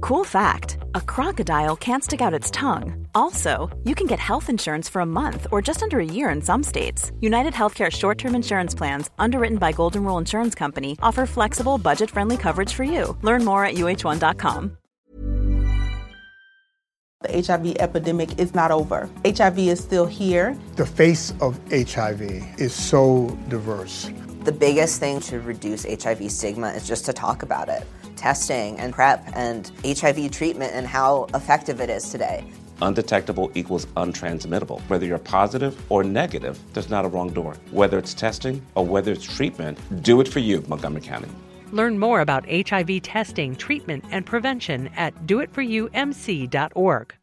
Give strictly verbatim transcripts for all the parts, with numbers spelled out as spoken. Cool fact, a crocodile can't stick out its tongue. Also, you can get health insurance for a month or just under a year in some states. United Healthcare short-term insurance plans, underwritten by Golden Rule Insurance Company, offer flexible, budget-friendly coverage for you. Learn more at U H one dot com. The H I V epidemic is not over. H I V is still here. The face of H I V is so diverse. The biggest thing to reduce H I V stigma is just to talk about it. Testing and PrEP and H I V treatment and how effective it is today. Undetectable equals untransmittable. Whether you're positive or negative, there's not a wrong door. Whether it's testing or whether it's treatment, do it for you, Montgomery County. Learn more about H I V testing, treatment, and prevention at do it for you m c dot org.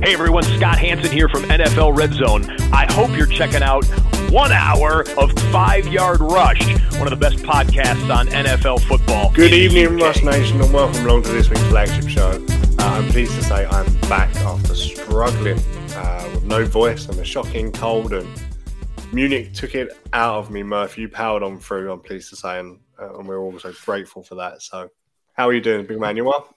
Hey everyone, Scott Hansen here from N F L Red Zone. I hope you're checking out one hour of Five Yard Rush, one of the best podcasts on N F L football. Good evening, Rush Nation, and welcome along to this week's flagship show. Uh, I'm pleased to say I'm back after struggling uh, with no voice and a shocking cold, and Munich took it out of me, Murph. You powered on through, I'm pleased to say, and, uh, and we're all so grateful for that. So how are you doing, big man? You well?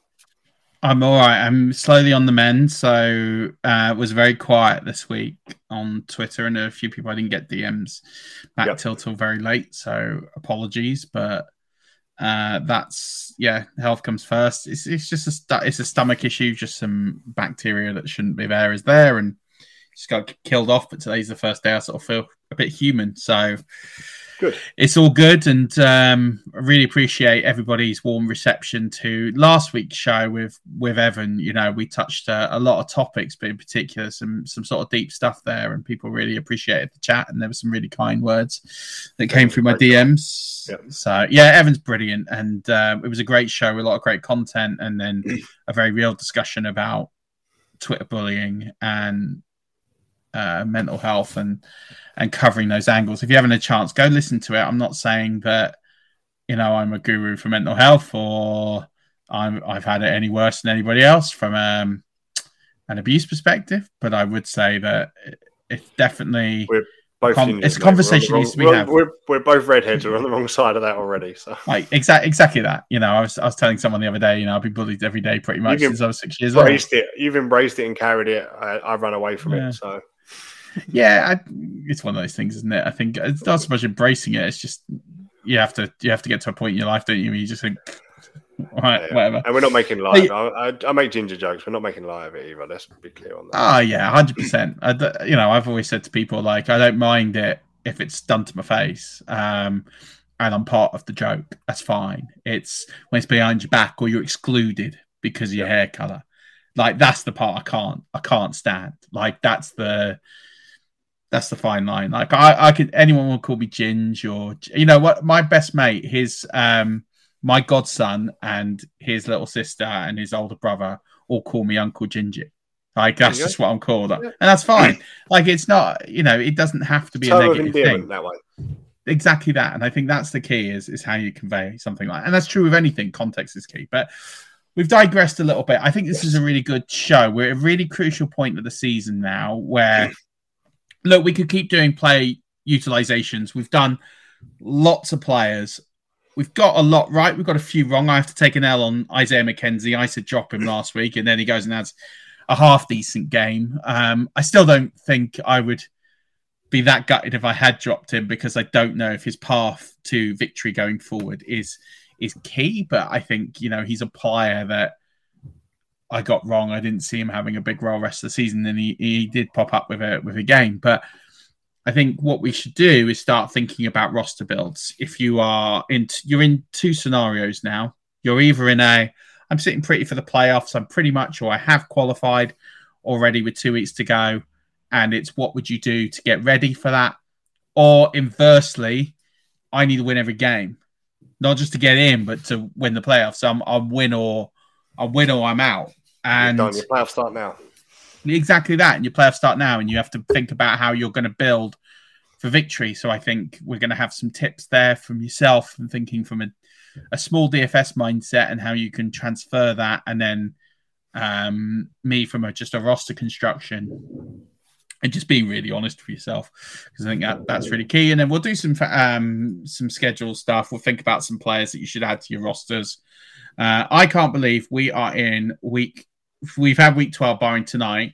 I'm all right. I'm slowly on the mend, so uh, it was very quiet this week on Twitter, and a few people I didn't get D Ms back yep. till till very late. So apologies, but uh, that's yeah, health comes first. It's it's just a st- it's a stomach issue, just some bacteria that shouldn't be there is there, and just got killed off. But today's the first day I sort of feel a bit human, so. Good. It's all good, and um, I really appreciate everybody's warm reception to last week's show with with Evan. You know, we touched uh, a lot of topics, but in particular some some sort of deep stuff there, and people really appreciated the chat, and there were some really kind words that came through my D Ms. Yep. So yeah, Evan's brilliant, and uh, it was a great show with a lot of great content, and then a very real discussion about Twitter bullying and Uh, mental health and and covering those angles. If you haven't a chance, go listen to it. I'm not saying that, you know, I'm a guru for mental health or I'm, I've had it any worse than anybody else from um, an abuse perspective, but I would say that it's definitely we're both com- seniors, it's a conversation needs to be had. We're, we're both redheads. We're on the wrong side of that already. So like exactly exactly that. You know, I was I was telling someone the other day, you know, I've been bullied every day pretty much since I was six years old. It. You've embraced it and carried it. I, I ran away from yeah. it. So. Yeah, I, it's one of those things, isn't it? I think it's not so much embracing it; it's just you have to you have to get to a point in your life, don't you? Where you just think, all right, yeah, whatever. And we're not making live. Like, I, I, I make ginger jokes. We're not making live it either. Let's be clear on that. Oh yeah, hundred percent. You know, I've always said to people like, I don't mind it if it's done to my face, um, and I'm part of the joke. That's fine. It's when it's behind your back or you're excluded because of your yeah. hair color. Like that's the part I can't I can't stand. Like that's the that's the fine line. Like I, I could anyone will call me Ginge or you know what my best mate, his um my godson and his little sister and his older brother all call me Uncle Ginger. Like that's just what I'm called. And that's fine. Like it's not you know, it doesn't have to be it's a negative thing. That way. Exactly that. And I think that's the key is is how you convey something like that. And that's true with anything, context is key. But we've digressed a little bit. I think this yes. is a really good show. We're at a really crucial point of the season now where, look, we could keep doing play utilizations. We've done lots of players. We've got a lot right. We've got a few wrong. I have to take an L on Isaiah McKenzie. I said drop him last week, and then he goes and adds, a half decent game. Um, I still don't think I would be that gutted if I had dropped him, because I don't know if his path to victory going forward is is key. But I think, you know, he's a player that I got wrong. I didn't see him having a big role rest of the season, and he, he did pop up with a with a game. But I think what we should do is start thinking about roster builds. If you are in, t- you're in two scenarios now. You're either in a, I'm sitting pretty for the playoffs, I'm pretty much, or I have qualified already with two weeks to go, and it's what would you do to get ready for that? Or inversely, I need to win every game, not just to get in, but to win the playoffs. So I'm, I'm win or I win or I'm out. And your playoffs start now. Exactly that. And your playoffs start now, and you have to think about how you're going to build for victory. So I think we're going to have some tips there from yourself and thinking from a, a small D F S mindset and how you can transfer that. And then um, me from a, just a roster construction and just being really honest with yourself, because I think that, that's really key. And then we'll do some, um, some schedule stuff. We'll think about some players that you should add to your rosters. Uh, I can't believe we are in week. We've had week twelve barring tonight.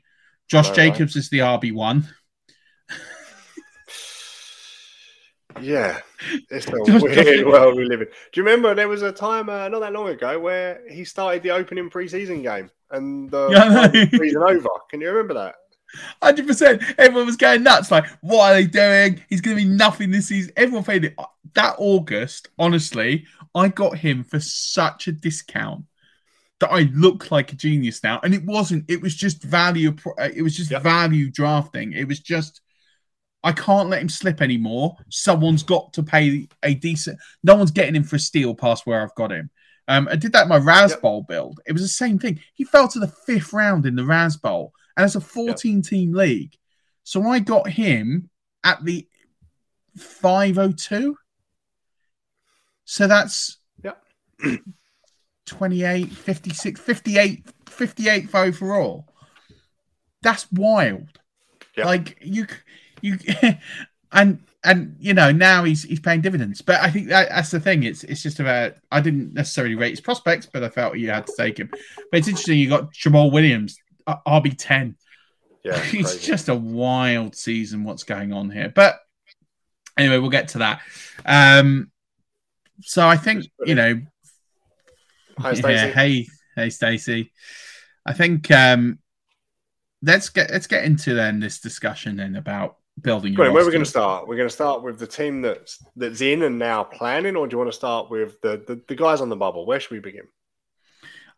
Josh right, Jacobs right. is the R B one. Yeah. It's a Josh weird Josh. world we live in. Do you remember there was a time uh, not that long ago where he started the opening preseason game and uh, yeah, the season over? Can you remember that? one hundred percent. Everyone was going nuts. Like, what are they doing? He's going to be nothing this season. Everyone paid it. That August, honestly, I got him for such a discount that I look like a genius now. And it wasn't. It was just value. It was just yep. value drafting. It was just, I can't let him slip anymore. Someone's got to pay a decent. No one's getting him for a steal past where I've got him. Um, I did that in my Raz yep. Bowl build. It was the same thing. He fell to the fifth round in the Raz Bowl. And it's a fourteen-team yep. league. So I got him at the five oh two. So that's yep. twenty-eight, fifty-six, fifty-eight, fifty-eight overall. That's wild. Yep. Like, you... you, and, and you know, now he's he's paying dividends. But I think that, that's the thing. It's it's just about... I didn't necessarily rate his prospects, but I felt you had to take him. But it's interesting, you got Jamal Williams... R B ten. Yeah, it's crazy. Just a wild season what's going on here. But anyway, we'll get to that. Um, so I think, you know... Hi, Stacey. Yeah, hey, hey, Stacey. I think um, let's get let's get into then this discussion then about building your roster. Where are we going to start? We're going to start with the team that's, that's in and now planning, or do you want to start with the, the, the guys on the bubble? Where should we begin?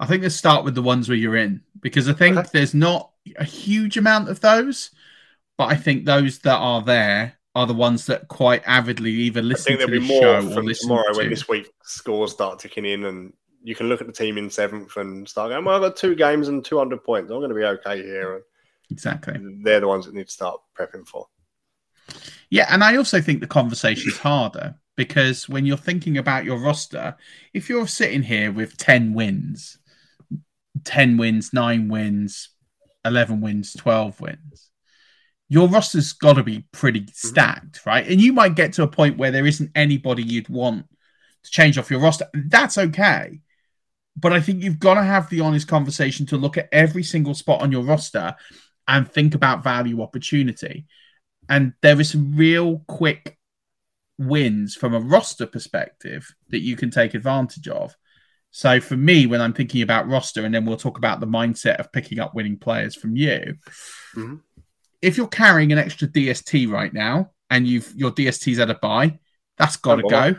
I think let's start with the ones where you're in, because I think okay. there's not a huge amount of those, but I think those that are there are the ones that quite avidly either listen to the show or listen tomorrow to. When this week's scores start ticking in and you can look at the team in seventh and start going, well, I've got two games and two hundred points. I'm going to be okay here. And exactly. They're the ones that need to start prepping for. Yeah, and I also think the conversation's harder, because when you're thinking about your roster, if you're sitting here with ten wins, ten wins, nine wins, eleven wins, twelve wins, your roster's got to be pretty stacked, right? And you might get to a point where there isn't anybody you'd want to change off your roster. That's okay. But I think you've got to have the honest conversation to look at every single spot on your roster and think about value opportunity. And there is some real quick wins from a roster perspective that you can take advantage of. So for me, when I'm thinking about roster, and then we'll talk about the mindset of picking up winning players from you, mm-hmm. if you're carrying an extra D S T right now and you've your D S T's had a buy, that's got to go.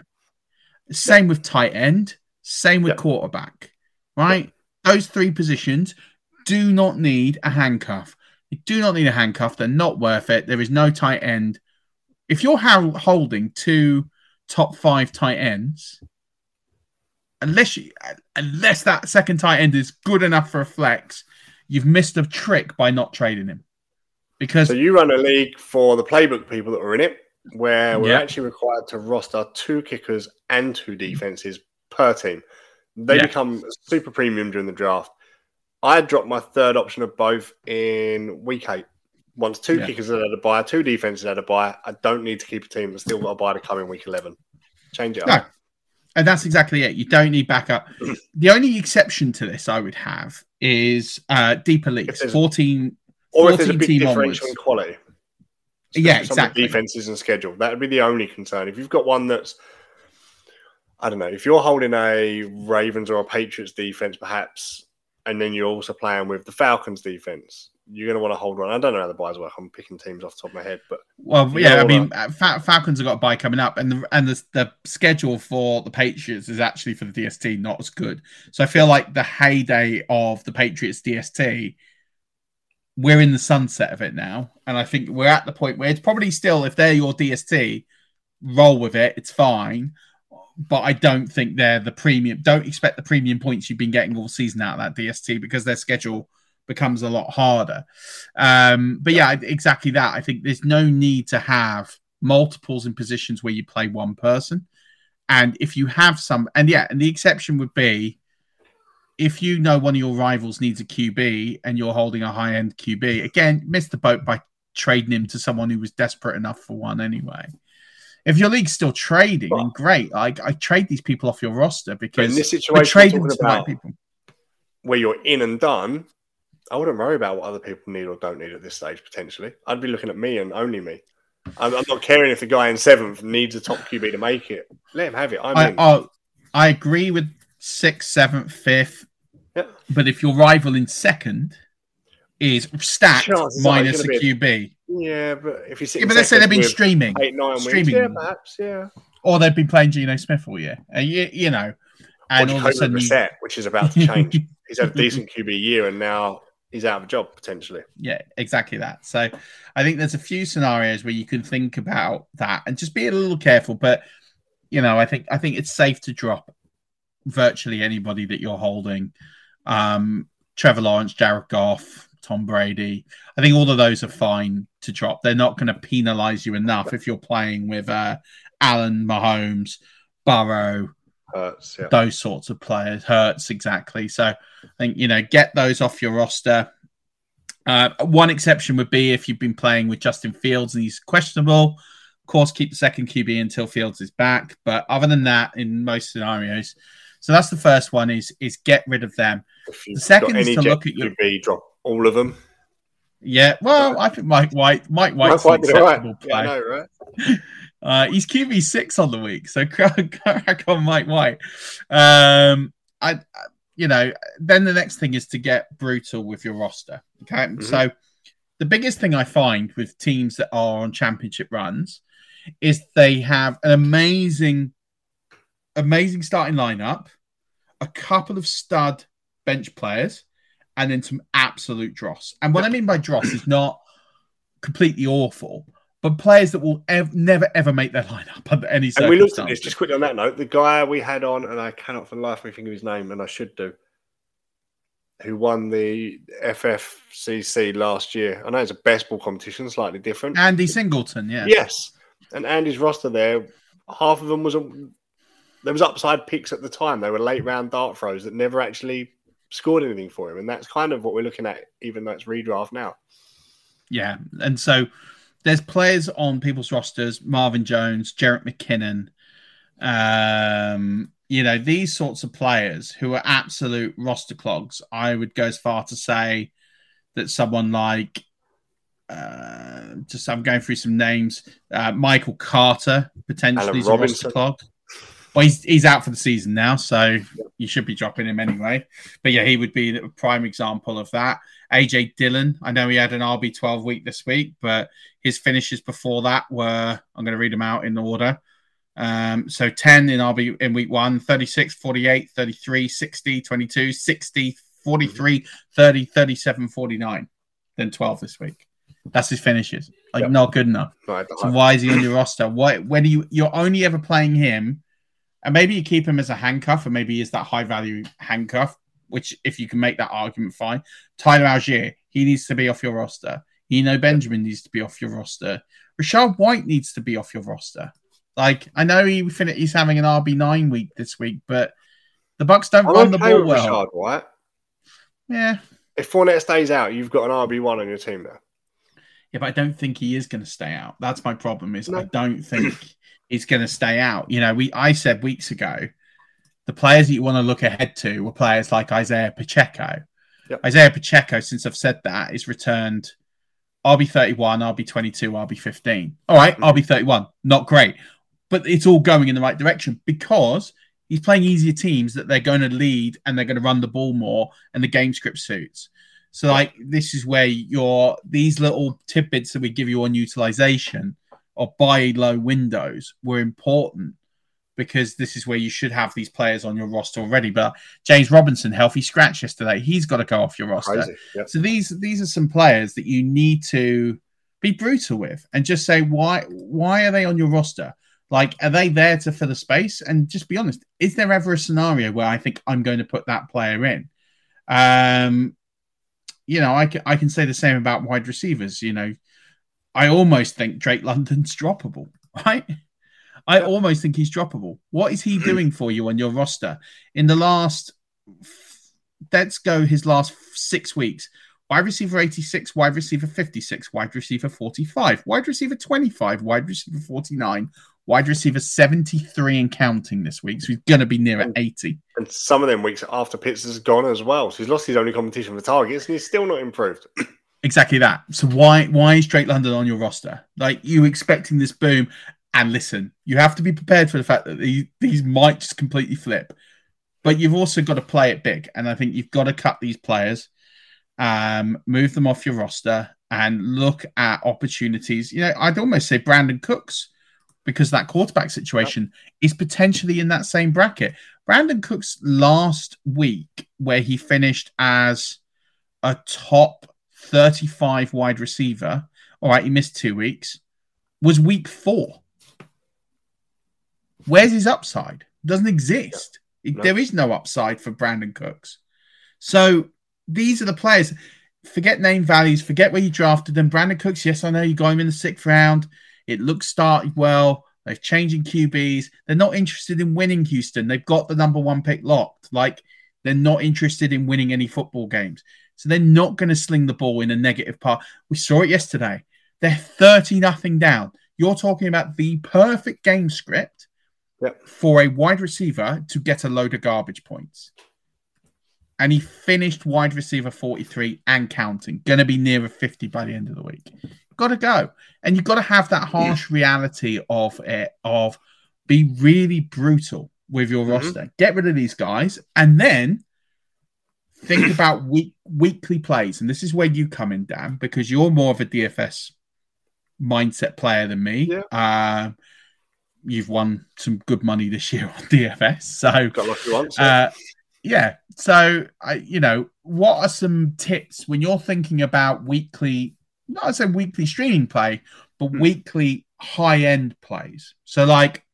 Same yeah. with tight end, same with yeah. quarterback, right? Yeah. Those three positions do not need a handcuff. You do not need a handcuff. They're not worth it. There is no tight end. If you're holding two top five tight ends... Unless you, unless that second tight end is good enough for a flex, you've missed a trick by not trading him. Because so you run a league for the playbook people that are in it, where we're yeah. actually required to roster two kickers and two defenses per team. They yeah. become super premium during the draft. I dropped my third option of both in week eight. Once two yeah. kickers had a buy, two defenses had a buy, I don't need to keep a team that's still got a buy to come in week eleven. Change it no. up. And that's exactly it. You don't need backup. The only exception to this I would have is uh, deeper leagues, fourteen. Or if there's a big differential onwards. In quality. Yeah, exactly. Defenses and schedule. That would be the only concern. If you've got one that's, I don't know, if you're holding a Ravens or a Patriots defense perhaps, and then you're also playing with the Falcons defense, you're going to want to hold one. I don't know how the buys work. I'm picking teams off the top of my head, but well, yeah, I mean, Fal- Falcons have got a buy coming up, and the and the, the schedule for the Patriots is actually for the D S T not as good. So I feel like the heyday of the Patriots D S T, we're in the sunset of it now, and I think we're at the point where it's probably still, if they're your D S T, roll with it. It's fine, but I don't think they're the premium. Don't expect the premium points you've been getting all season out of that D S T because their schedule becomes a lot harder. Um, but yeah, exactly that. I think there's no need to have multiples in positions where you play one person. And if you have some, and yeah, and the exception would be if you know one of your rivals needs a Q B and you're holding a high-end Q B, again, missed the boat by trading him to someone who was desperate enough for one anyway. If your league's still trading, well, then great. I, I trade these people off your roster because in this situation, I trade them to the right people. Where you're in and done, I wouldn't worry about what other people need or don't need at this stage, potentially. I'd be looking at me and only me. I'm, I'm not caring if the guy in seventh needs a top Q B to make it. Let him have it. I'm I, in. I, I agree with sixth, seventh, fifth. Yeah. But if your rival in second is stacked Chances minus a Q B. Be, yeah, but if you see... Yeah, but let's say they've been streaming. Eight, nine streaming. Weeks, yeah, perhaps, yeah. Or they've been playing Geno Smith all year. Uh, you, you know. And all of a sudden... You... Which is about to change. He's had a decent Q B year and now... He's out of a job, potentially. Yeah, exactly that. So I think there's a few scenarios where you can think about that and just be a little careful. But, you know, I think I think it's safe to drop virtually anybody that you're holding. Um, Trevor Lawrence, Jared Goff, Tom Brady. I think all of those are fine to drop. They're not going to penalize you enough if you're playing with uh, Allen, Mahomes, Burrow, Hurts, yeah. Those sorts of players. Hurts, exactly. So I think, you know, get those off your roster. Uh, one exception would be if you've been playing with Justin Fields and he's questionable. Of course, keep the second Q B until Fields is back. But other than that, in most scenarios. So that's the first one is is get rid of them. The second is to look at your... Q B, drop all of them. Yeah, well, I think Mike White, Mike White's Mike White an acceptable right. play. Yeah, I know, right? Uh, he's Q B six on the week, so crack on Mike White. Um, I, I, you know, then the next thing is to get brutal with your roster. Okay, mm-hmm. So the biggest thing I find with teams that are on championship runs is they have an amazing, amazing starting lineup, a couple of stud bench players, and then some absolute dross. And what I mean by dross is not completely awful, but players that will ev- never, ever make their lineup under any circumstances. And we looked at this, just quickly on that note, the guy we had on, and I cannot for the life of me think of his name, and I should do, who won the F F C C last year. I know it's a best ball competition, slightly different. Andy Singleton, yeah. Yes. And Andy's roster there, half of them was, a, there was upside picks at the time. They were late round dart throws that never actually scored anything for him. And that's kind of what we're looking at, even though it's redraft now. Yeah. And so... There's players on people's rosters, Marvin Jones, Jerick McKinnon, um, you know, these sorts of players who are absolute roster clogs. I would go as far to say that someone like, uh, just I'm going through some names, uh, Michael Carter, potentially is a roster clog. Well, he's, he's out for the season now, so you should be dropping him anyway. But yeah, he would be a prime example of that. A J Dillon, I know he had an R B twelve week this week, but his finishes before that were, I'm going to read them out in order. Um, so ten in R B in week one, thirty-six, forty-eight, thirty-three, sixty, twenty-two, sixty, forty-three, thirty, thirty-seven, forty-nine, then twelve this week. That's his finishes. Like, yep. Not good enough. No, so why is he on your roster? Why, when are you, you're only ever playing him, and maybe you keep him as a handcuff, and maybe he is that high-value handcuff, which if you can make that argument, fine. Tyler Algier, he needs to be off your roster. Eno Benjamin needs to be off your roster. Rashad White needs to be off your roster. Like, I know he fin- he's having an R B nine week this week, but the Bucks don't I'm run okay the ball with well. Rashad White. Yeah. If Fournette stays out, you've got an R B one on your team now. Yeah, but I don't think he is going to stay out. That's my problem is no. I don't think he's going to stay out. You know, we I said weeks ago, the players that you want to look ahead to were players like Isaiah Pacheco, Yep. Isaiah Pacheco, since I've said that, is returned R B thirty-one, R B twenty-two, R B fifteen. All right, mm-hmm. R B thirty-one, not great. But it's all going in the right direction because he's playing easier teams that they're going to lead and they're going to run the ball more and the game script suits. So, like, this is where your these little tidbits that we give you on utilization or buy low windows were important because this is where you should have these players on your roster already. But James Robinson, healthy scratch yesterday, he's got to go off your roster. Yep. So these these are some players that you need to be brutal with and just say, why why are they on your roster? Like, are they there to fill the space? And just be honest, is there ever a scenario where I think I'm going to put that player in? Um, you know, I can, I can say the same about wide receivers. You know, I almost think Drake London's droppable, right? I almost think he's droppable. What is he doing for you on your roster? In the last, let's go his last six weeks, wide receiver eighty-six, wide receiver fifty-six, wide receiver forty-five, wide receiver twenty-five, wide receiver forty-nine, wide receiver seventy-three and counting this week, so he's going to be near at eighty. And some of them weeks after Pitts has gone as well, so he's lost his only competition for targets, and he's still not improved. Exactly that. So why why is Drake London on your roster? Like, you expecting this boom, and listen, you have to be prepared for the fact that these, these might just completely flip, but you've also got to play it big, and I think you've got to cut these players, um, move them off your roster, and look at opportunities. You know, I'd almost say Brandon Cooks, because that quarterback situation is potentially in that same bracket. Brandon Cooks last week, where he finished as a top thirty-five wide receiver, all right, he missed two weeks, was week four. Where's his upside? Doesn't exist. Yeah. No. There is no upside for Brandon Cooks. So these are the players. Forget name values. Forget where you drafted them. Brandon Cooks, yes, I know you got him in the sixth round. It looks started well. They're changing Q Bs. They're not interested in winning, Houston. They've got the number one pick locked. Like, they're not interested in winning any football games. So they're not going to sling the ball in a negative part. We saw it yesterday. They're thirty nothing down. You're talking about the perfect game script yep. for a wide receiver to get a load of garbage points. And he finished wide receiver forty-three and counting. Going to be near a fifty by the end of the week. Got to go, and you've got to have that harsh reality of it, of be really brutal with your mm-hmm. roster, get rid of these guys, and then think about week weekly plays. And this is where you come in, Dan, because you're more of a D F S mindset player than me. Yeah. Uh, you've won some good money this year on D F S, so got lucky once, yeah. Uh, yeah, so I, you know, what are some tips when you're thinking about weekly? Not as a weekly streaming play, but hmm. weekly high-end plays. So, like,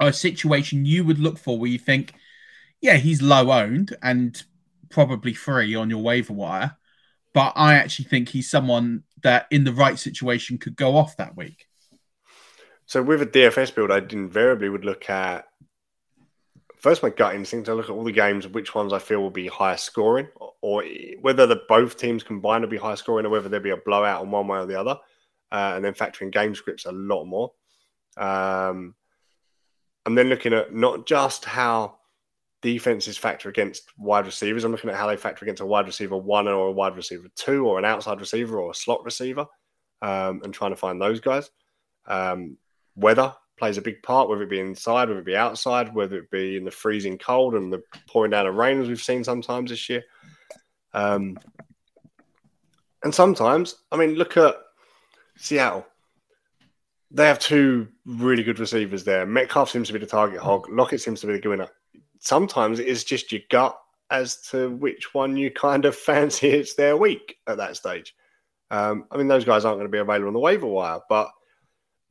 a situation you would look for where you think, yeah, he's low-owned and probably free on your waiver wire, but I actually think he's someone that, in the right situation, could go off that week. So, with a D F S build, I invariably would look at, first, my gut instinct. I look at all the games, which ones I feel will be higher scoring, or whether the both teams combined will be high scoring, or whether there'll be a blowout on one way or the other, uh, and then factoring game scripts a lot more. Um, I'm then looking at not just how defenses factor against wide receivers. I'm looking at how they factor against a wide receiver one or a wide receiver two or an outside receiver or a slot receiver, um, and trying to find those guys. Um, weather plays a big part, whether it be inside, whether it be outside, whether it be in the freezing cold and the pouring down of rain, as we've seen sometimes this year. Um, and sometimes, I mean, look at Seattle. They have two really good receivers there. Metcalf seems to be the target hog. Lockett seems to be the winner. Sometimes it is just your gut as to which one you kind of fancy it's their week at that stage. Um, I mean, those guys aren't going to be available on the waiver wire, but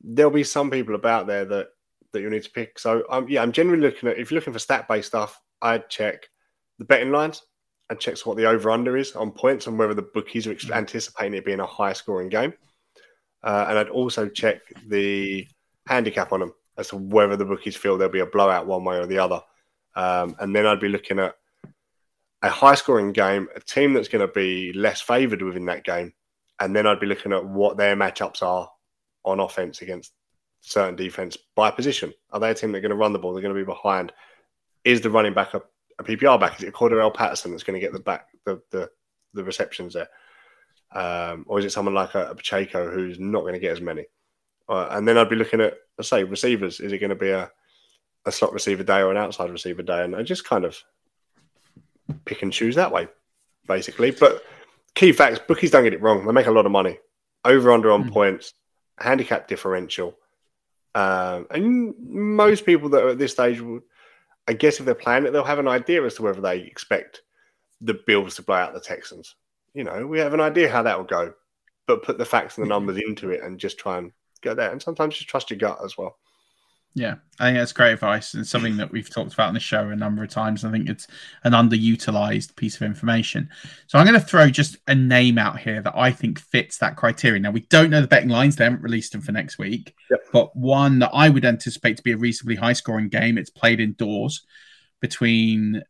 there'll be some people about there that, that you'll need to pick. So, um, yeah, I'm generally looking at, if you're looking for stat-based stuff, I'd check the betting lines. I'd check what the over-under is on points and whether the bookies are anticipating it being a high-scoring game. Uh, and I'd also check the handicap on them as to whether the bookies feel there'll be a blowout one way or the other. Um, and then I'd be looking at a high-scoring game, a team that's going to be less favoured within that game, and then I'd be looking at what their matchups are on offense against certain defense by position. Are they a team that are going to run the ball? They're going to be behind. Is the running back a, a P P R back? Is it Cordarrelle Patterson that's going to get the back the the, the receptions there? Um, or is it someone like a, a Pacheco who's not going to get as many? Uh, and then I'd be looking at, let's say, receivers. Is it going to be a, a slot receiver day or an outside receiver day? And I just kind of pick and choose that way, basically. But key facts, bookies don't get it wrong. They make a lot of money. Over, under on mm. points, handicap differential. Um, and most people that are at this stage, will, I guess if they're playing it, they'll have an idea as to whether they expect the Bills to blow out the Texans. You know, we have an idea how that will go, but put the facts and the numbers into it and just try and go there. And sometimes just trust your gut as well. Yeah, I think that's great advice. It's something that we've talked about on the show a number of times. I think it's an underutilized piece of information. So I'm going to throw just a name out here that I think fits that criteria. Now, we don't know the betting lines. They haven't released them for next week. Yep. But one that I would anticipate to be a reasonably high-scoring game. It's played indoors between,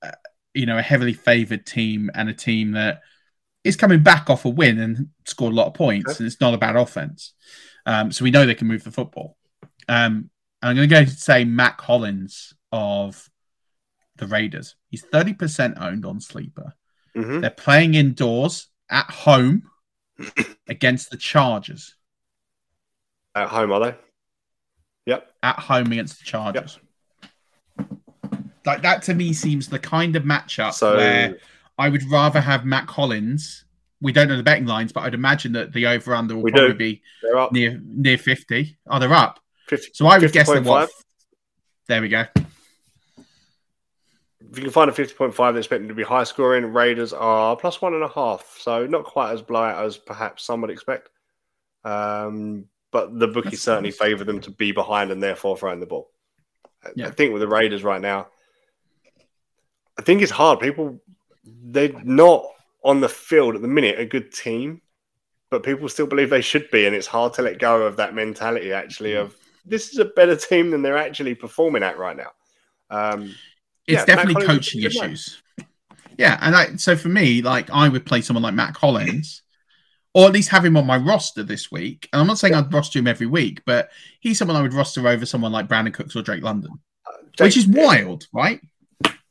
uh, you know, a heavily favored team and a team that is coming back off a win and scored a lot of points. Yep. And it's not a bad offense. Um, so we know they can move the football. Um, I'm going to go to say Matt Collins of the Raiders. He's thirty percent owned on Sleeper. Mm-hmm. They're playing indoors at home against the Chargers. At home, are they? Yep. At home against the Chargers. Yep. Like, that to me seems the kind of matchup so... where I would rather have Matt Collins. We don't know the betting lines, but I'd imagine that the over-under will we probably do. be near near fifty. Oh, they're up. fifty, so I would guess that what? There we go. If you can find a fifty point five, they're expecting to be high scoring. Raiders are plus one and a half, so not quite as blowout as perhaps some would expect. Um, but the bookies That's certainly nice. favour them to be behind and therefore throwing the ball. Yeah. I think with the Raiders right now, I think it's hard. People, they're not on the field at the minute a good team, but people still believe they should be, and it's hard to let go of that mentality. Actually, mm. of this is a better team than they're actually performing at right now. Um, it's yeah, definitely coaching issues. One. Yeah. And I, so for me, like I would play someone like Matt Collins or at least have him on my roster this week. And I'm not saying yeah. I'd roster him every week, but he's someone I would roster over someone like Brandon Cooks or Drake London, uh, Jake, which is wild, right?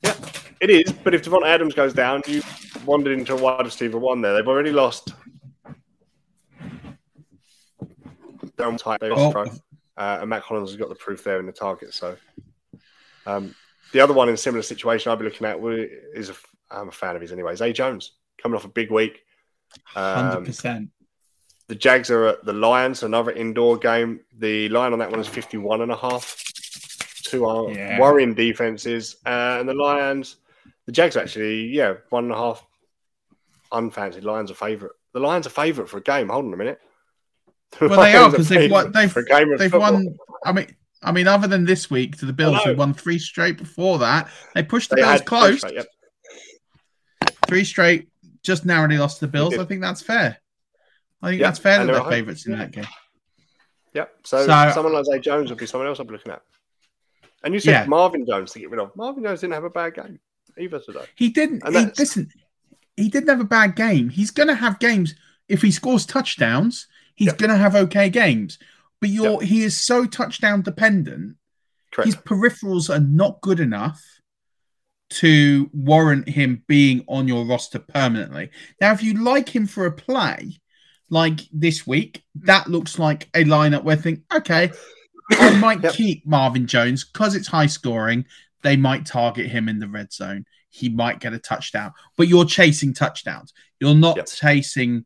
Yeah, it is. But if Davante Adams goes down, you wandered into a wide receiver one there. They've already lost. Down tight, they lost oh. pro. Uh, and Matt Collins has got the proof there in the target. So um, the other one in a similar situation I'll be looking at is, a, I'm a fan of his anyway, Zay Jones, coming off a big week. Um, one hundred percent. The Jags are at the Lions, another indoor game. The line on that one is fifty-one and a half. Two are yeah. worrying defenses. Uh, and the Lions, the Jags actually, yeah, one and a half unfancied. Lions are favourite. The Lions are favourite for a game. Hold on a minute. The well, they are because they've won. They've, they've won. I mean, I mean, other than this week to the Bills, who won three straight before that, they pushed the they Bills close. Three straight, yep. three straight, just narrowly lost to the Bills. I think that's fair. I think yep. that's fair and that they're, they're favourites in yeah. that game. Yep. So, so someone like Zay Jones would be someone else I'd be looking at. And you said yeah. Marvin Jones to get rid of. Marvin Jones didn't have a bad game either today. He didn't. He, listen, he didn't have a bad game. He's going to have games if he scores touchdowns. He's yep. going to have okay games, but you're, yep. he is so touchdown dependent. Correct. His peripherals are not good enough to warrant him being on your roster permanently. Now, if you like him for a play like this week, that looks like a lineup where I think, okay, I might yep. keep Marvin Jones because it's high scoring. They might target him in the red zone. He might get a touchdown, but you're chasing touchdowns. You're not yep. chasing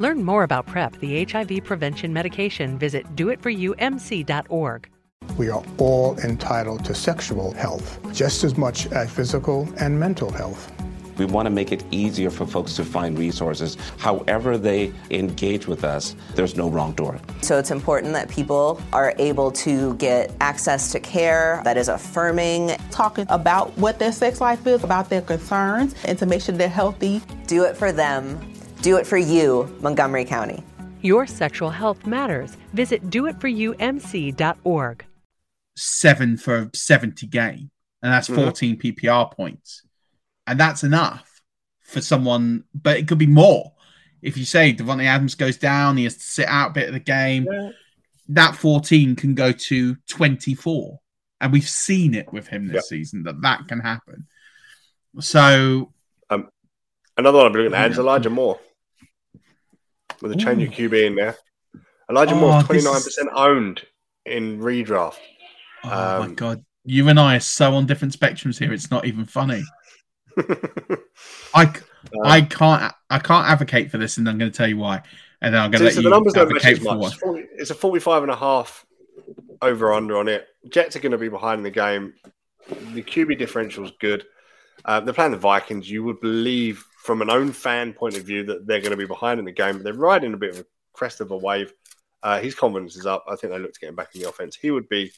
Learn more about PrEP, the H I V prevention medication. Visit do it for you m c dot org. We are all entitled to sexual health, just as much as physical and mental health. We want to make it easier for folks to find resources. However they engage with us, there's no wrong door. So it's important that people are able to get access to care that is affirming. Talking about what their sex life is, about their concerns, and to make sure they're healthy. Do it for them. Do it for you, Montgomery County. Your sexual health matters. Visit do it for you m c dot org. Seven for seventy game, and that's fourteen mm-hmm. P P R points. And that's enough for someone, but it could be more. If you say Davante Adams goes down, he has to sit out a bit of the game, yeah. that fourteen can go to twenty-four. And we've seen it with him this yep. season, that that can happen. So... Um, another one I'm looking at is Elijah Moore. With a change of Q B in there. Elijah oh, Moore's twenty-nine percent is... owned in redraft. Oh, um, my God. You and I are so on different spectrums here, it's not even funny. I, I can't I can't advocate for this, and I'm going to tell you why. And then I'm going to so, let so you the numbers advocate don't match for much. It's a forty-five and a half over under on it. Jets are going to be behind in the game. The Q B differential is good. Uh, they're playing the Vikings. You would believe from an own fan point of view that they're going to be behind in the game, but they're riding a bit of a crest of a wave. Uh, his confidence is up. I think they look to get him back in the offense. He would be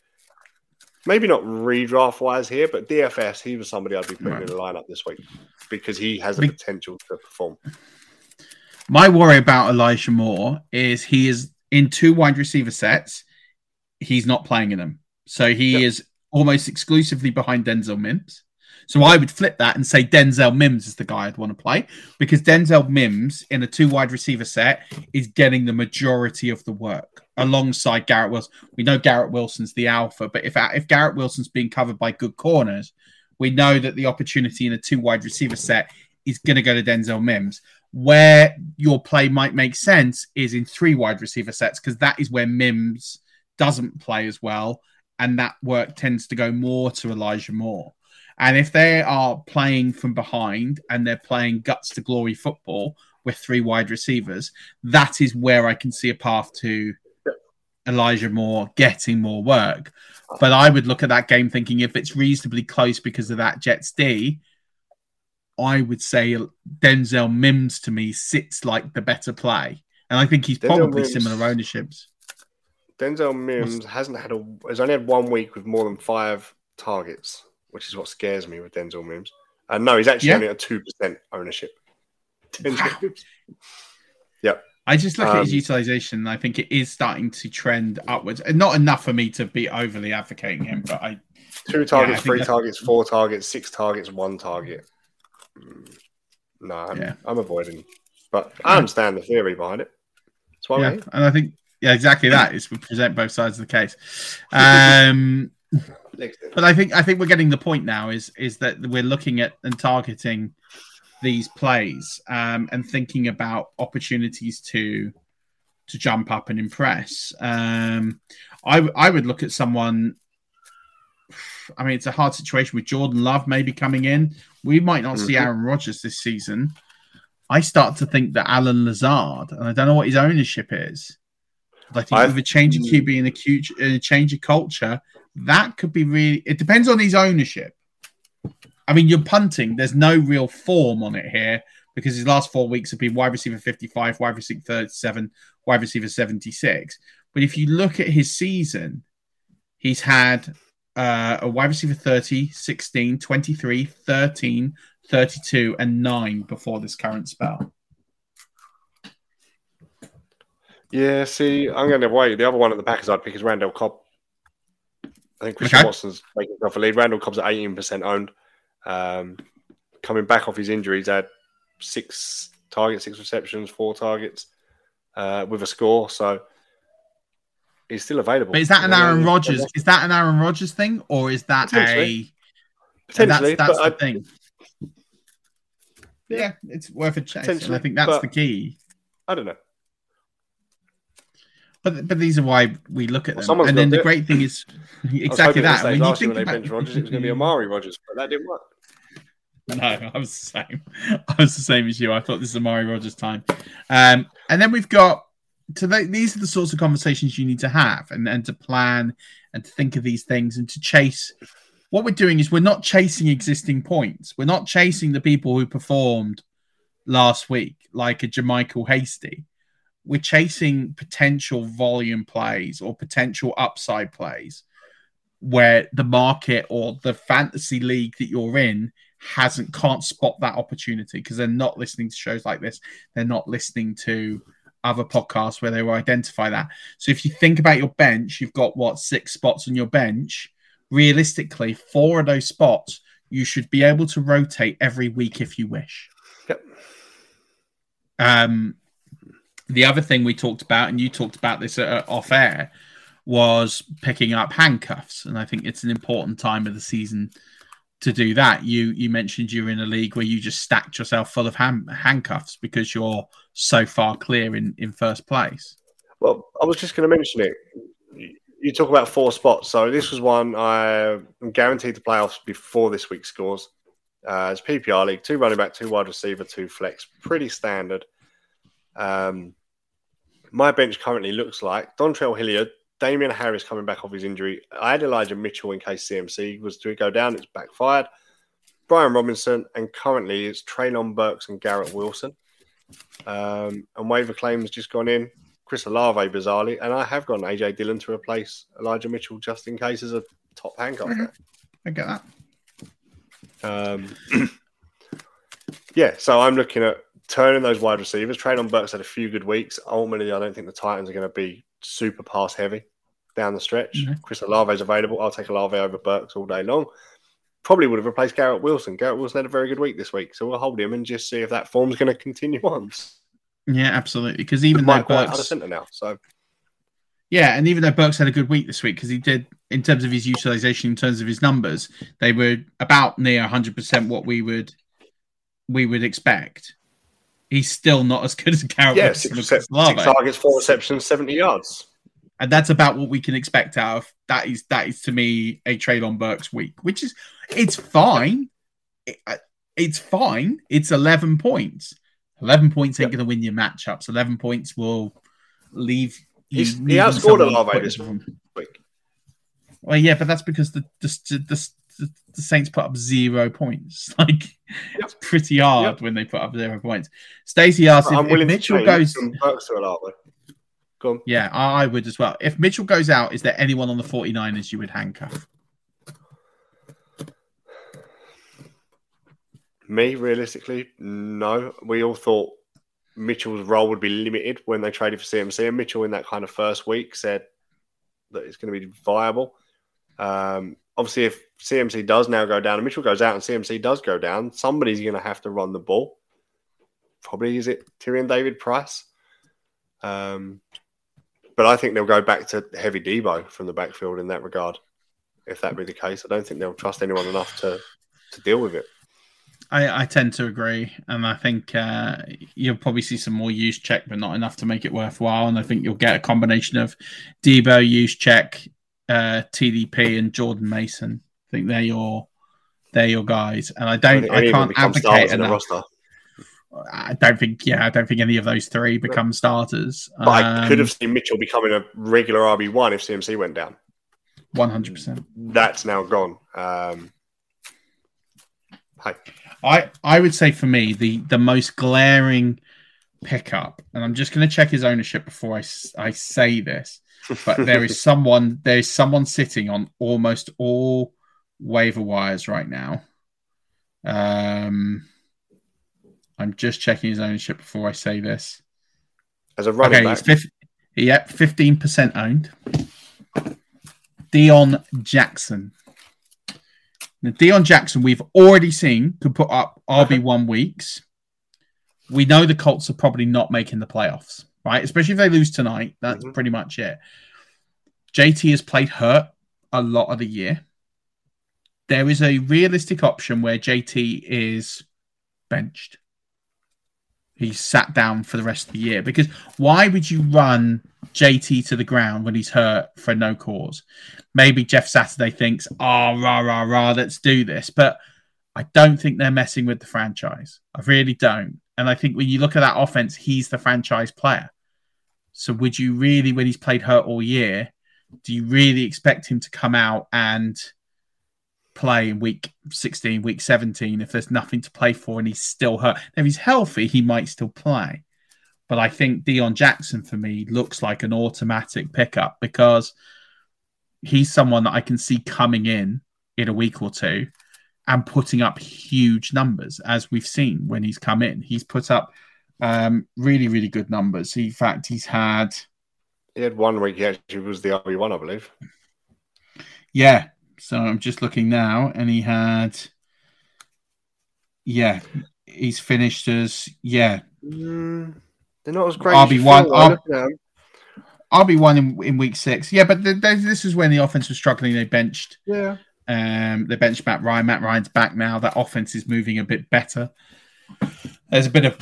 maybe not redraft wise here, but D F S, he was somebody I'd be putting right. in the lineup this week because he has the potential to perform. My worry about Elijah Moore is he is in two wide receiver sets. He's not playing in them. So he yep. is almost exclusively behind Denzel Mims. So I would flip that and say Denzel Mims is the guy I'd want to play because Denzel Mims in a two wide receiver set is getting the majority of the work alongside Garrett Wilson. We know Garrett Wilson's the alpha, but if if Garrett Wilson's being covered by good corners, we know that the opportunity in a two wide receiver set is going to go to Denzel Mims. Where your play might make sense is in three wide receiver sets because that is where Mims doesn't play as well, and that work tends to go more to Elijah Moore. And if they are playing from behind and they're playing guts to glory football with three wide receivers, that is where I can see a path to Elijah Moore getting more work. But I would look at that game thinking if it's reasonably close because of that Jets D, I would say Denzel Mims to me sits like the better play. And I think he's Denzel probably Mims. Similar ownerships. Denzel Mims What's... hasn't had a, has only had one week with more than five targets, which is what scares me with Denzel Mims. And uh, no, he's actually yeah. only at two percent ownership. Wow. Yep. I just look um, at his utilization, and I think it is starting to trend upwards. Not enough for me to be overly advocating him, but I... Two targets, yeah, I three that... targets, four targets, six targets, one target. No, I'm, yeah. I'm avoiding. But I understand the theory behind it. That's why yeah. we're here. And I think, yeah, exactly that. Is we present both sides of the case. Um... But I think I think we're getting the point now is is that we're looking at and targeting these plays um, and thinking about opportunities to to jump up and impress. Um, I I would look at someone. I mean, it's a hard situation with Jordan Love maybe coming in. We might not mm-hmm. see Aaron Rodgers this season. I start to think that Alan Lazard, and I don't know what his ownership is. But I think I've... with a change of Q B and a, huge, a change of culture. That could be really... It depends on his ownership. I mean, you're punting. There's no real form on it here because his last four weeks have been wide receiver fifty-five, wide receiver thirty-seven, wide receiver seventy-six. But if you look at his season, he's had uh, a wide receiver thirty, sixteen, twenty-three, thirteen, thirty-two, and nine before this current spell. Yeah, see, I'm going to wait. The other one at the Packers I'd pick is Randall Cobb. I think Christian okay. Watson's making himself a lead. Randall Cobb's at eighteen percent owned. Um, coming back off his injury, he's had six targets, six receptions, four targets uh, with a score. So he's still available. But is that an Aaron yeah. Rodgers? Is that an Aaron Rodgers thing, or is that potentially. a potentially? That's, that's the I... thing. Yeah, it's worth a chase. And I think that's the key. I don't know. But, but these are why we look at them. Well, and then the it. great thing is exactly that. When you think about it, Rodgers, it was going to be Amari Rogers, but that didn't work. No, I was the same. I was the same as you. I thought this is Amari Rogers time. Um, and then we've got to the, these are the sorts of conversations you need to have and, and to plan and to think of these things and to chase. what we're doing is we're not chasing existing points. We're not chasing the people who performed last week, like a Jermichael Hasty. We're chasing potential volume plays or potential upside plays where the market or the fantasy league that you're in hasn't can't spot that opportunity because they're not listening to shows like this. They're not listening to other podcasts where they will identify that. So if you think about your bench, you've got, what, six spots on your bench. Realistically, four of those spots you should be able to rotate every week if you wish. Yep. Um, the other thing we talked about, and you talked about this uh, off air, was picking up handcuffs. And I think it's an important time of the season to do that. You you mentioned you're in a league where you just stacked yourself full of hand, handcuffs because you're so far clear in, in first place. Well, I was just going to mention it. You talk about four spots. So this was one I'm guaranteed the playoffs before this week's scores. Uh, it's P P R league, two running back, two wide receiver, two flex. Pretty standard. Um, my bench currently looks like Dontrell Hilliard, Damian Harris coming back off his injury. I had Elijah Mitchell in case C M C was to go down. It's backfired. Brian Robinson, and currently it's Treylon Burks and Garrett Wilson. Um, and waiver claim has just gone in. Chris Olave, bizarrely. And I have gone A J Dillon to replace Elijah Mitchell just in case as a top handcuff. Mm-hmm. I get that. Um, yeah, so I'm looking at turning those wide receivers. Treylon Burks had a few good weeks. Ultimately, I don't think the Titans are going to be super pass heavy down the stretch. Mm-hmm. Chris Olave is available. I'll take Olave over Burks all day long. Probably would have replaced Garrett Wilson. Garrett Wilson had a very good week this week, so we'll hold him and just see if that form's going to continue on. Yeah, absolutely. Because even though Burks had a now, so yeah, and even though Burks had a good week this week, because he did in terms of his utilization, in terms of his numbers, they were about near one hundred percent what we would we would expect. He's still not as good as Garrett yeah, Wilson. Six, six targets, four receptions, seventy yards, and that's about what we can expect out of that. Is that is to me a Treylon Burks week, which is it's fine. It, it's fine. It's eleven points. Eleven points ain't yep. going to win your matchups. Eleven points will leave. He's, he outscored Olave this week. Well, yeah, but that's because the the, the the the Saints put up zero points. Like yep. it's pretty hard yep. when they put up zero points. Stacey asked I'm if, willing if Mitchell to goes. Go on. Yeah, I, I would as well. If Mitchell goes out, is there anyone on the 49ers you would handcuff? Me, realistically, no. We all thought Mitchell's role would be limited when they traded for C M C, and Mitchell in that kind of first week said that it's going to be viable. Um, obviously, if C M C does now go down and Mitchell goes out and C M C does go down, somebody's going to have to run the ball. Probably is it Tyrion David Price? Um, but I think they'll go back to heavy Debo from the backfield in that regard, if that be the case. I don't think they'll trust anyone enough to, to deal with it. I, I tend to agree, and I think uh, you'll probably see some more use check, but not enough to make it worthwhile. And I think you'll get a combination of Debo, use check, uh, T D P, and Jordan Mason. I think they're your they're your guys, and I don't I, I can't advocate enough. I don't think yeah I don't think any of those three become no. starters. But um, I could have seen Mitchell becoming a regular R B one if C M C went down. One hundred percent. That's now gone. Um, Hi. I, I would say for me, the, the most glaring pickup, and I'm just going to check his ownership before I, I say this, but there is someone there is someone sitting on almost all waiver wires right now. Um, I'm just checking his ownership before I say this. As a running okay, back. He's yep, fifteen percent owned. Deon Jackson. Now, Deon Jackson, we've already seen, could put up R B one weeks. We know the Colts are probably not making the playoffs, right? Especially if they lose tonight. That's mm-hmm. pretty much it. J T has played hurt a lot of the year. There is a realistic option where J T is benched. He's sat down for the rest of the year. Because why would you run J T to the ground when he's hurt for no cause? Maybe Jeff Saturday thinks, ah, oh, rah, rah, rah, let's do this. But I don't think they're messing with the franchise. I really don't. And I think when you look at that offense, he's the franchise player. So would you really, when he's played hurt all year, do you really expect him to come out and play in week sixteen, week seventeen, if there's nothing to play for and he's still hurt. Now, if he's healthy, he might still play. But I think Deon Jackson, for me, looks like an automatic pickup because he's someone that I can see coming in in a week or two and putting up huge numbers, as we've seen when he's come in. He's put up um, really, really good numbers. In fact, he's had... He had one week, he actually was the R B one, I believe. Yeah, so I'm just looking now, and he had... Yeah, he's finished as... Yeah. Mm. They're not as great R B one, as R B one in, in week six. Yeah, but the, the, this is when the offense was struggling. They benched. Yeah. Um, they benched Matt Ryan. Matt Ryan's back now. That offense is moving a bit better. There's a bit of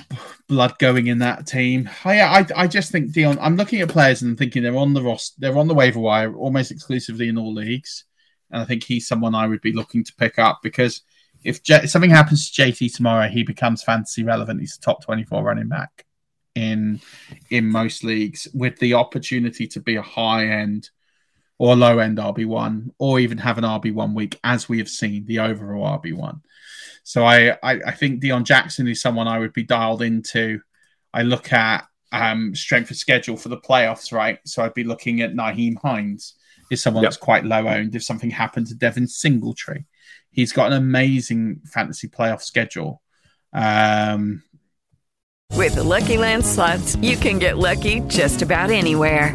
blood going in that team. I, I, I just think, Deon, I'm looking at players and thinking they're on the roster, they're on the waiver wire almost exclusively in all leagues. And I think he's someone I would be looking to pick up because if J- something happens to J T tomorrow, he becomes fantasy relevant. He's a top twenty-four running back in in most leagues with the opportunity to be a high-end or low-end R B one or even have an R B one week, as we have seen, the overall R B one. So I, I, I think Deon Jackson is someone I would be dialed into. I look at um, strength of schedule for the playoffs, right? So I'd be looking at Naheem Hines is someone yep. that's quite low-owned if something happened to Devin Singletree. He's got an amazing fantasy playoff schedule. Um With the Lucky Land Slots, you can get lucky just about anywhere.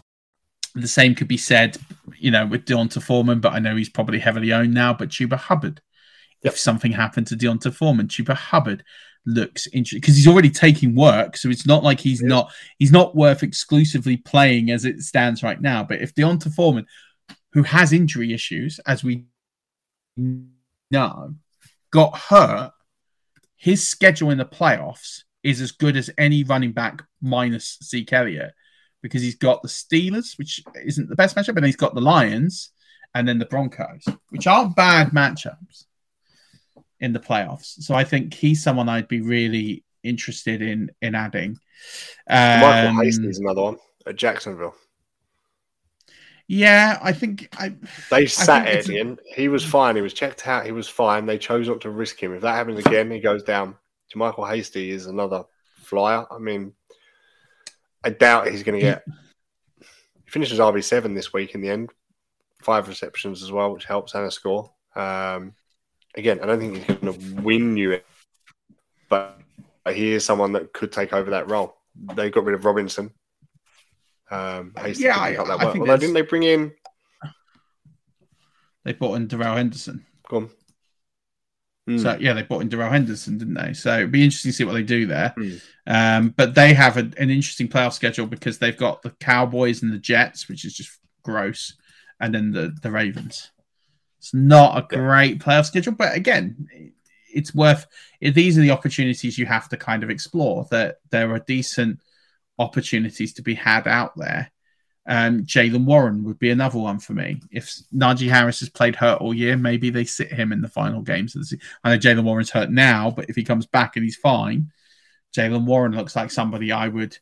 The same could be said, you know, with Deonta Foreman, but I know he's probably heavily owned now, but Chuba Hubbard. Yep. If something happened to Deonta Foreman, Chuba Hubbard looks interesting because he's already taking work. So it's not like he's yeah. not, he's not worth exclusively playing as it stands right now. But if Deonta Foreman, who has injury issues, as we know, got hurt, his schedule in the playoffs is as good as any running back minus Zeke Elliott because he's got the Steelers, which isn't the best matchup, and he's got the Lions and then the Broncos, which aren't bad matchups in the playoffs. So I think he's someone I'd be really interested in in adding. Um, Michael Hasty is another one at Jacksonville. Yeah, I think... I, they sat I think Eddie. He was fine. He was checked out. He was fine. They chose not to risk him. If that happens again, he goes down. Michael Hasty is another flyer. I mean, I doubt he's going to get... He finishes R B seven this week in the end. Five receptions as well, which helps, and a score. Um, again, I don't think he's going to win you, but he is someone that could take over that role. They got rid of Robinson. Um, yeah, I, that I think. Although didn't they bring in? They brought in Darrell Henderson. Come on. Mm. So yeah, they brought in Darrell Henderson, didn't they? So it'd be interesting to see what they do there. Mm. Um, but they have a, an interesting playoff schedule because they've got the Cowboys and the Jets, which is just gross, and then the, the Ravens. It's not a great yeah. playoff schedule, but again, it's worth. These are the opportunities you have to kind of explore. That there are decent opportunities to be had out there. Um, Jalen Warren would be another one for me. If Najee Harris has played hurt all year, maybe they sit him in the final games of the season. I know Jalen Warren's hurt now, but if he comes back and he's fine, Jalen Warren looks like somebody I would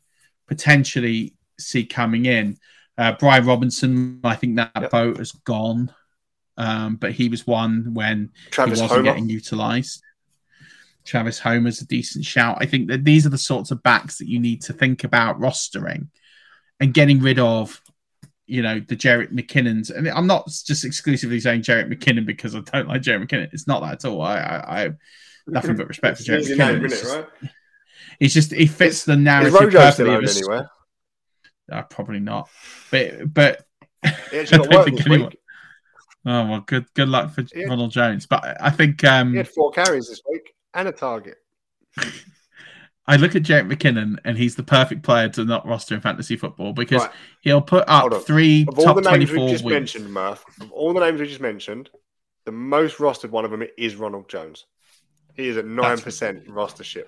potentially see coming in. Uh, Brian Robinson, I think that yep. boat has gone, um, but he was one when Travis he wasn't Homer. getting utilised. Travis Homer's a decent shout. I think that these are the sorts of backs that you need to think about rostering and getting rid of, you know, the Jerick McKinnons. And I'm not just exclusively saying Jerick McKinnon because I don't like Jerick McKinnon. It's not that at all. I, I, I nothing but respect for Jerick McKinnon. It's just, right? it's just it fits it's, the narrative. Is Rojo still owned anywhere? Uh, probably not. But but he actually got work this week. Oh well, good good luck for had, Ronald Jones. But I think um, he had four carries this week. And a target. I look at Jerick McKinnon, and he's the perfect player to not roster in fantasy football because right. he'll put up three of all top the names twenty-four we just wins. Mentioned, Murph, of all the names we just mentioned, the most rostered one of them is Ronald Jones. He is at nine percent rostership.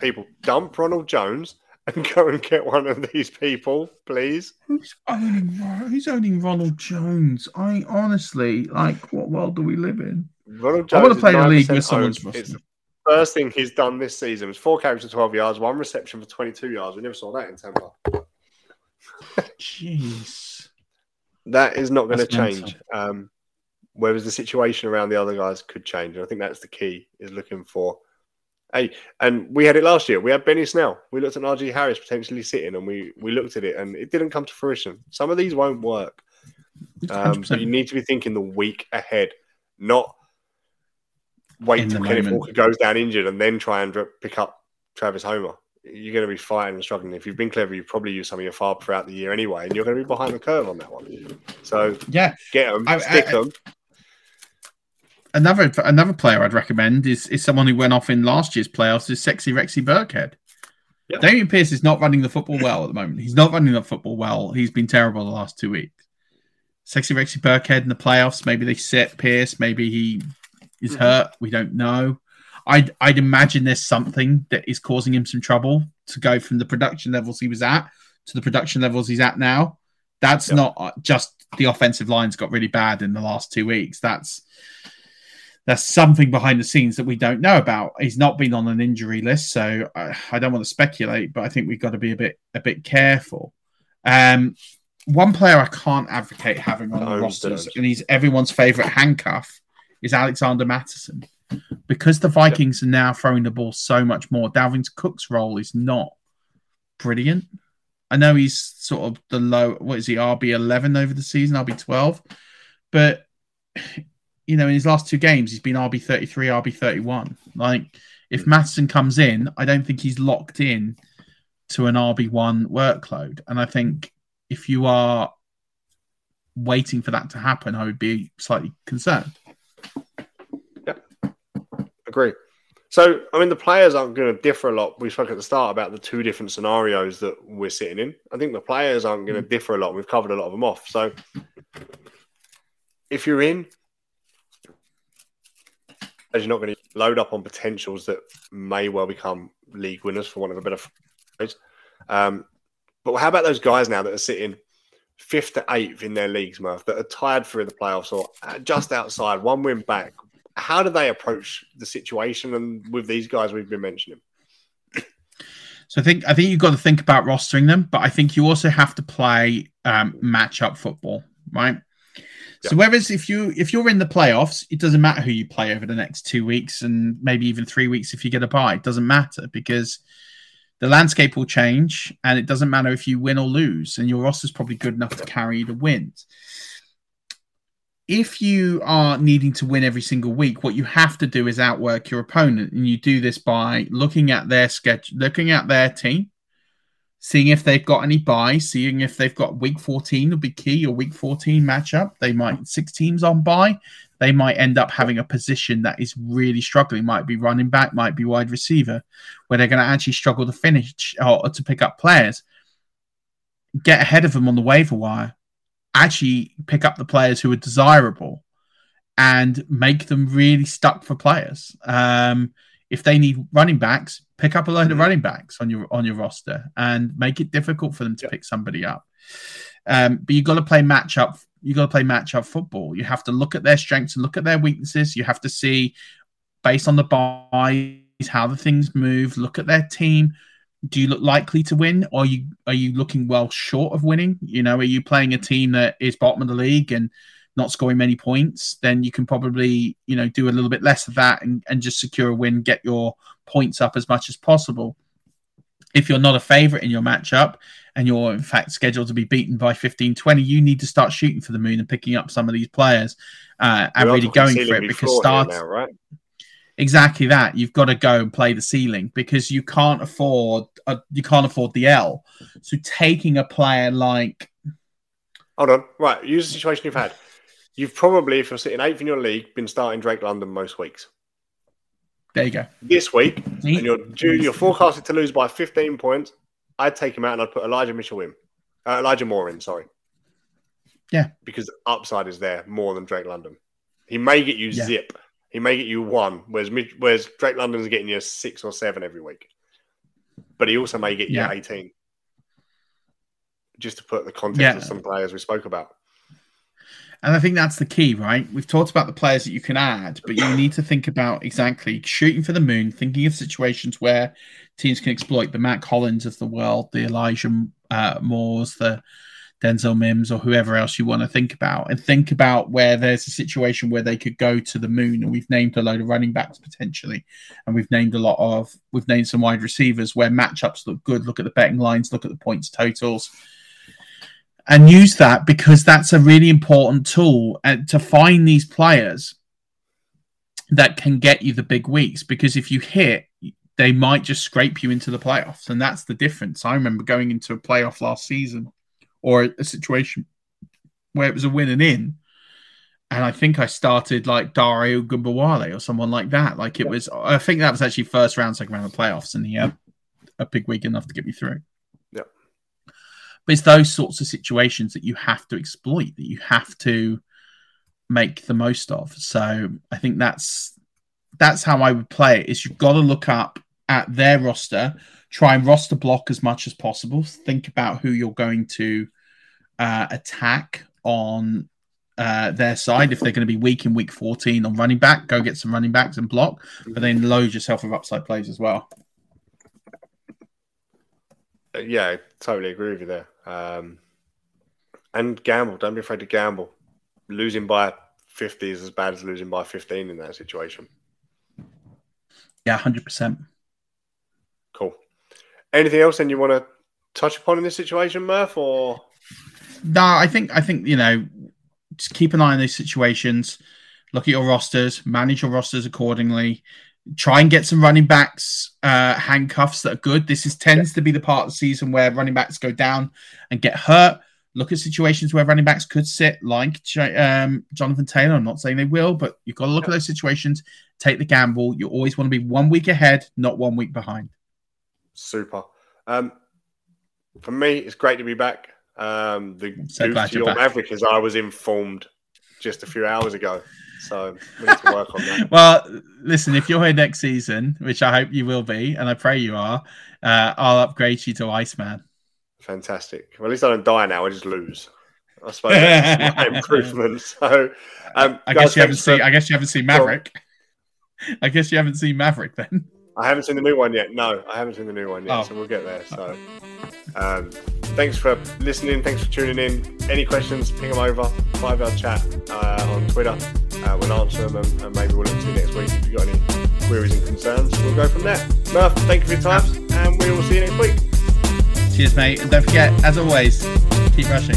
People, dump Ronald Jones and go and get one of these people, please. Who's owning, who's owning Ronald Jones? I honestly, like, what world do we live in? Ronald Jones I want to play the league with someone's roster. First thing he's done this season was four carries for twelve yards, one reception for twenty-two yards. We never saw that in Tampa. Jeez. That is not going to change. Um, whereas the situation around the other guys could change. And I think that's the key, is looking for. Hey, and we had it last year. We had Benny Snell. We looked at Najee Harris potentially sitting, and we, we looked at it, and it didn't come to fruition. Some of these won't work. Um, so you need to be thinking the week ahead, not wait till Kenneth Walker goes down injured and then try and pick up Travis Homer. You're going to be fighting and struggling. If you've been clever, you've probably used some of your FARB throughout the year anyway, and you're going to be behind the curve on that one. So yeah, get them, I, stick I, them. Another another player I'd recommend is, is someone who went off in last year's playoffs is Sexy Rexy Burkhead. Yep. Damian Pierce is not running the football well at the moment. He's not running the football well. He's been terrible the last two weeks. Sexy Rexy Burkhead in the playoffs, maybe they set Pierce, maybe he is hurt. We don't know. I'd, I'd imagine there's something that is causing him some trouble to go from the production levels he was at to the production levels he's at now. That's yep. not just the offensive line's got really bad in the last two weeks. That's that's something behind the scenes that we don't know about. He's not been on an injury list, so I, I don't want to speculate, but I think we've got to be a bit a bit careful. Um, one player I can't advocate having on the oh, rosters, and he's everyone's favourite handcuff, is Alexander Mattison. Because the Vikings yep. are now throwing the ball so much more, Dalvin Cook's role is not brilliant. I know he's sort of the low, what is he, R B eleven over the season, R B twelve. But, you know, in his last two games, he's been R B thirty-three, R B thirty-one. Like, if Mattison comes in, I don't think he's locked in to an R B one workload. And I think if you are waiting for that to happen, I would be slightly concerned. Agree. So, I mean, the players aren't going to differ a lot. We spoke at the start about the two different scenarios that we're sitting in. I think the players aren't going to differ a lot. We've covered a lot of them off. So, if you're in, as you're not going to load up on potentials that may well become league winners, for want of a better phrase. Um, but how about those guys now that are sitting fifth to eighth in their leagues, Murph, that are tied for the playoffs or just outside, one win back? How do they approach the situation and with these guys we've been mentioning? So I think I think you've got to think about rostering them, but I think you also have to play um, matchup football, right? Yeah. So whereas if you if you're in the playoffs, it doesn't matter who you play over the next two weeks and maybe even three weeks if you get a bye. It doesn't matter because the landscape will change and it doesn't matter if you win or lose, and your roster's probably good enough to carry the wins. If you are needing to win every single week, what you have to do is outwork your opponent. And you do this by looking at their schedule, looking at their team, seeing if they've got any buys, seeing if they've got week fourteen will be key, your week fourteen matchup. They might, six teams on buy. They might end up having a position that is really struggling. Might be running back, might be wide receiver, where they're going to actually struggle to finish or to pick up players. Get ahead of them on the waiver wire. Actually pick up the players who are desirable and make them really stuck for players. Um, if they need running backs, pick up a load mm-hmm. of running backs on your on your roster and make it difficult for them to yeah. pick somebody up. Um, but you've got to play matchup. You've got to play matchup football. You have to look at their strengths and look at their weaknesses. You have to see, based on the buys, how the things move. Look at their team. Do you look likely to win, or are you are you looking well short of winning? You know, are you playing a team that is bottom of the league and not scoring many points? Then you can probably, you know, do a little bit less of that and, and just secure a win, get your points up as much as possible. If you're not a favourite in your matchup and you're in fact scheduled to be beaten by fifteen, twenty, you need to start shooting for the moon and picking up some of these players uh, and really going for it because starts right. Exactly that. You've got to go and play the ceiling because you can't afford uh, you can't afford the L. So taking a player like... Hold on. Right. Use the situation you've had. You've probably, if you're sitting eighth in your league, been starting Drake London most weeks. There you go. This week, and you're, due, you're forecasted to lose by fifteen points, I'd take him out and I'd put Elijah Mitchell in. Uh, Elijah Moore in, sorry. Yeah. Because the upside is there more than Drake London. He may get you yeah. zip. He may get you one, whereas whereas Drake London's getting you six or seven every week. But he also may get you yeah. eighteen. Just to put the context yeah. of some players we spoke about. And I think that's the key, right? We've talked about the players that you can add, but you need to think about exactly shooting for the moon, thinking of situations where teams can exploit the Matt Collins of the world, the Elijah uh, Moores, the Denzel Mims, or whoever else you want to think about, and think about where there's a situation where they could go to the moon. And we've named a load of running backs potentially, and we've named a lot of, we've named some wide receivers where matchups look good. Look at the betting lines, look at the points totals. And use that, because that's a really important tool uh, to find these players that can get you the big weeks. Because if you hit, they might just scrape you into the playoffs. And that's the difference. I remember going into a playoff last season or a, a situation where it was a win and in. And I think I started like Dario Gumbawale or someone like that. Like it was, I think that was actually first round, second round of the playoffs. And he had a big week enough to get me through. But it's those sorts of situations that you have to exploit, that you have to make the most of. So I think that's that's how I would play it, is you've got to look up at their roster, try and roster block as much as possible, think about who you're going to uh, attack on uh, their side. If they're going to be weak in week fourteen on running back, go get some running backs and block, but then load yourself with upside plays as well. Yeah, I totally agree with you there. Um, and gamble. Don't be afraid to gamble. Losing by fifty is as bad as losing by fifteen in that situation. Yeah, one hundred percent. Cool. Anything else then you want to touch upon in this situation, Murph? Or no, I think I think you know, just keep an eye on those situations. Look at your rosters. Manage your rosters accordingly. Try and get some running backs uh, handcuffs that are good. This is tends yeah. to be the part of the season where running backs go down and get hurt. Look at situations where running backs could sit, like um, Jonathan Taylor. I'm not saying they will, but you've got to look yeah. at those situations. Take the gamble. You always want to be one week ahead, not one week behind. Super. Um, for me, it's great to be back. Um, the so goof to your Maverick is I was informed just a few hours ago. So we need to work on that. Well, listen, if you're here next season, which I hope you will be, and I pray you are, uh, I'll upgrade you to Iceman. Fantastic. Well, at least I don't die now. I just lose. I suppose that's my improvement. So um, I guys, guess you haven't for... seen. I guess you haven't seen Maverick. Well, I guess you haven't seen Maverick then. I haven't seen the new one yet. No, I haven't seen the new one yet. Oh. So we'll get there. So um, thanks for listening. Thanks for tuning in. Any questions, ping them over. Five hour chat uh, on Twitter. Uh, we'll answer them and, and maybe we'll look to you next week. If you've got any queries and concerns, we'll go from there. Murph, thank you for your time, and we will see you next week. Cheers, mate. And don't forget, as always, keep rushing.